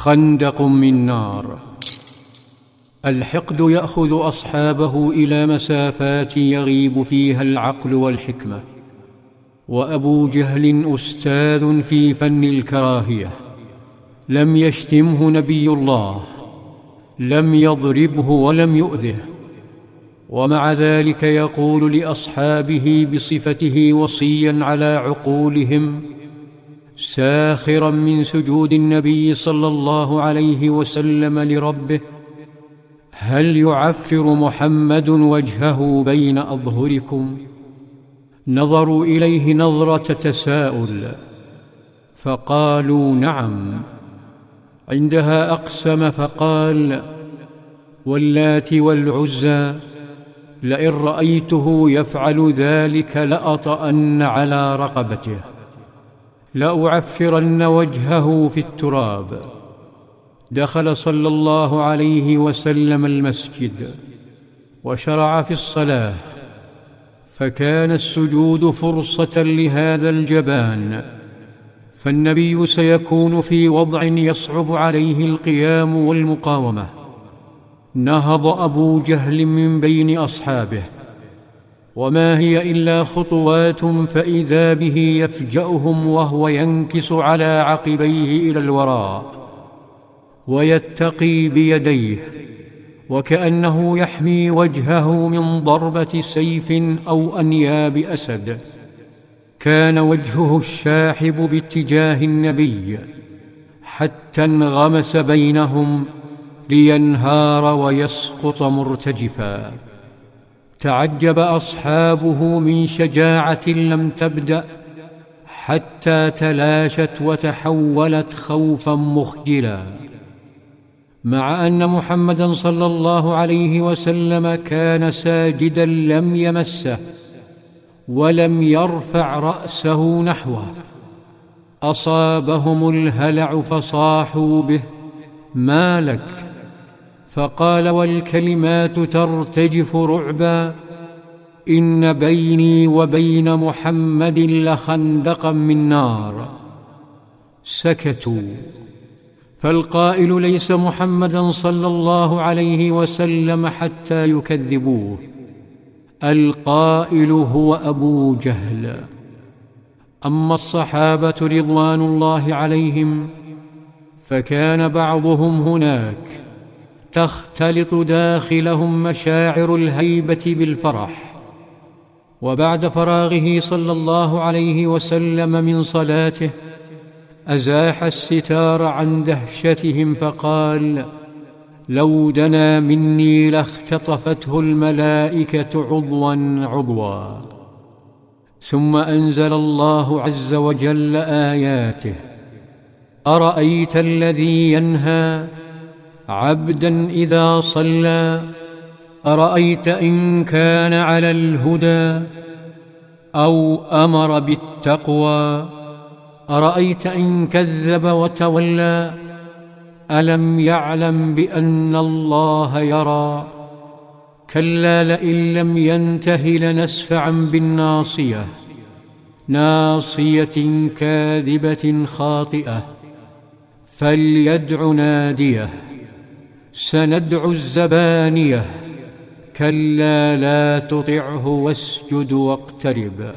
خندق من نار. الحقد يأخذ أصحابه إلى مسافات يغيب فيها العقل والحكمة، وأبو جهل أستاذ في فن الكراهية، لم يشتمه نبي الله، لم يضربه ولم يؤذه، ومع ذلك يقول لأصحابه بصفته وصيا على عقولهم ساخرا من سجود النبي صلى الله عليه وسلم لربه: هل يعفر محمد وجهه بين أظهركم؟ نظروا إليه نظرة تساؤل فقالوا: نعم. عندها أقسم فقال: واللات والعزى لئن رأيته يفعل ذلك لأطأن على رقبته، لأعفرن وجهه في التراب. دخل صلى الله عليه وسلم المسجد وشرع في الصلاة، فكان السجود فرصة لهذا الجبان، فالنبي سيكون في وضع يصعب عليه القيام والمقاومة. نهض أبو جهل من بين أصحابه، وما هي إلا خطوات فإذا به يفجأهم وهو ينكس على عقبيه إلى الوراء ويتقي بيديه، وكأنه يحمي وجهه من ضربة سيف أو أنياب أسد. كان وجهه الشاحب باتجاه النبي حتى انغمس بينهم لينهار ويسقط مرتجفا. تعجب أصحابه من شجاعة لم تبدأ حتى تلاشت وتحولت خوفا مخجلا، مع أن محمدا صلى الله عليه وسلم كان ساجدا لم يمسه ولم يرفع رأسه نحوه. أصابهم الهلع فصاحوا به: ما لك؟ فقال والكلمات ترتجف رعبا: إن بيني وبين محمد لخندقا من نار. سكتوا، فالقائل ليس محمدا صلى الله عليه وسلم حتى يكذبوه، القائل هو أبو جهل. أما الصحابة رضوان الله عليهم فكان بعضهم هناك تختلط داخلهم مشاعر الهيبة بالفرح. وبعد فراغه صلى الله عليه وسلم من صلاته أزاح الستار عن دهشتهم فقال: لو دنا مني لاختطفته الملائكة عضوا عضوا. ثم أنزل الله عز وجل آياته: أرأيت الذي ينهى عبدا إذا صلى؟ أرأيت إن كان على الهدى أو أمر بالتقوى؟ أرأيت إن كذب وتولى؟ ألم يعلم بأن الله يرى؟ كلا لئن لم ينته لنسفعا بالناصية، ناصية كاذبة خاطئة، فليدع ناديه، سندع الزبانية. كلا لا تطعه واسجد واقترب.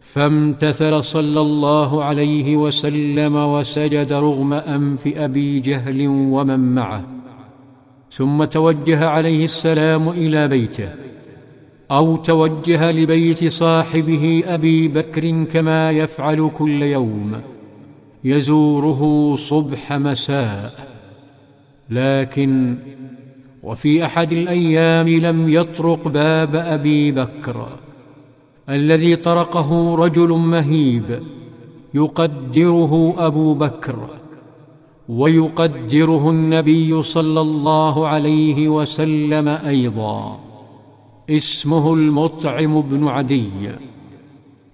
فامتثل صلى الله عليه وسلم وسجد رغم أنف أبي جهل ومن معه، ثم توجه عليه السلام إلى بيته، أو توجه لبيت صاحبه أبي بكر كما يفعل كل يوم، يزوره صبح مساء. لكن وفي أحد الأيام لم يطرق باب أبي بكر، الذي طرقه رجل مهيب يقدره أبو بكر ويقدره النبي صلى الله عليه وسلم أيضا، اسمه المطعم بن عدي.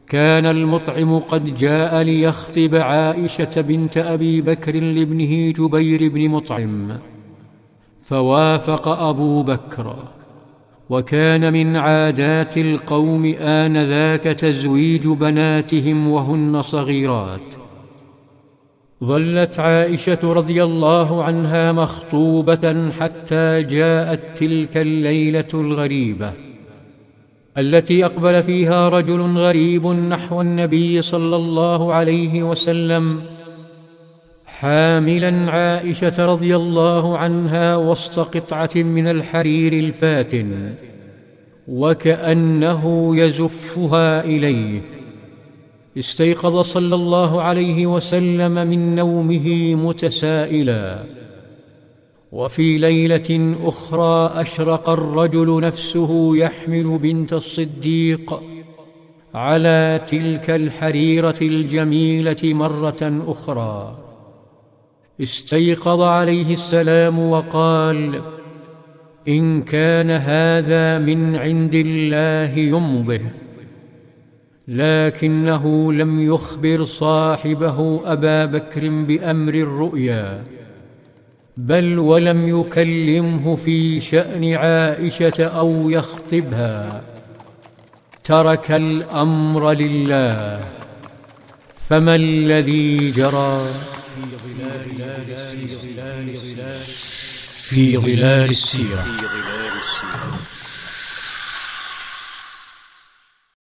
كان المطعم قد جاء ليخطب عائشة بنت أبي بكر لابنه جبير بن مطعم، فوافق أبو بكر. وكان من عادات القوم آنذاك تزويج بناتهم وهن صغيرات، ظلت عائشة رضي الله عنها مخطوبة حتى جاءت تلك الليلة الغريبة التي أقبل فيها رجل غريب نحو النبي صلى الله عليه وسلم حاملا عائشة رضي الله عنها وسط قطعة من الحرير الفاتن وكأنه يزفها إليه. استيقظ صلى الله عليه وسلم من نومه متسائلا، وفي ليلة أخرى أشرق الرجل نفسه يحمل بنت الصديق على تلك الحريرة الجميلة مرة أخرى. استيقظ عليه السلام وقال: إن كان هذا من عند الله يمضه، لكنه لم يخبر صاحبه أبا بكر بأمر الرؤيا، بل ولم يكلمه في شأن عائشة أو يخطبها، ترك الأمر لله. فما الذي جرى؟ في ظلال السيرة.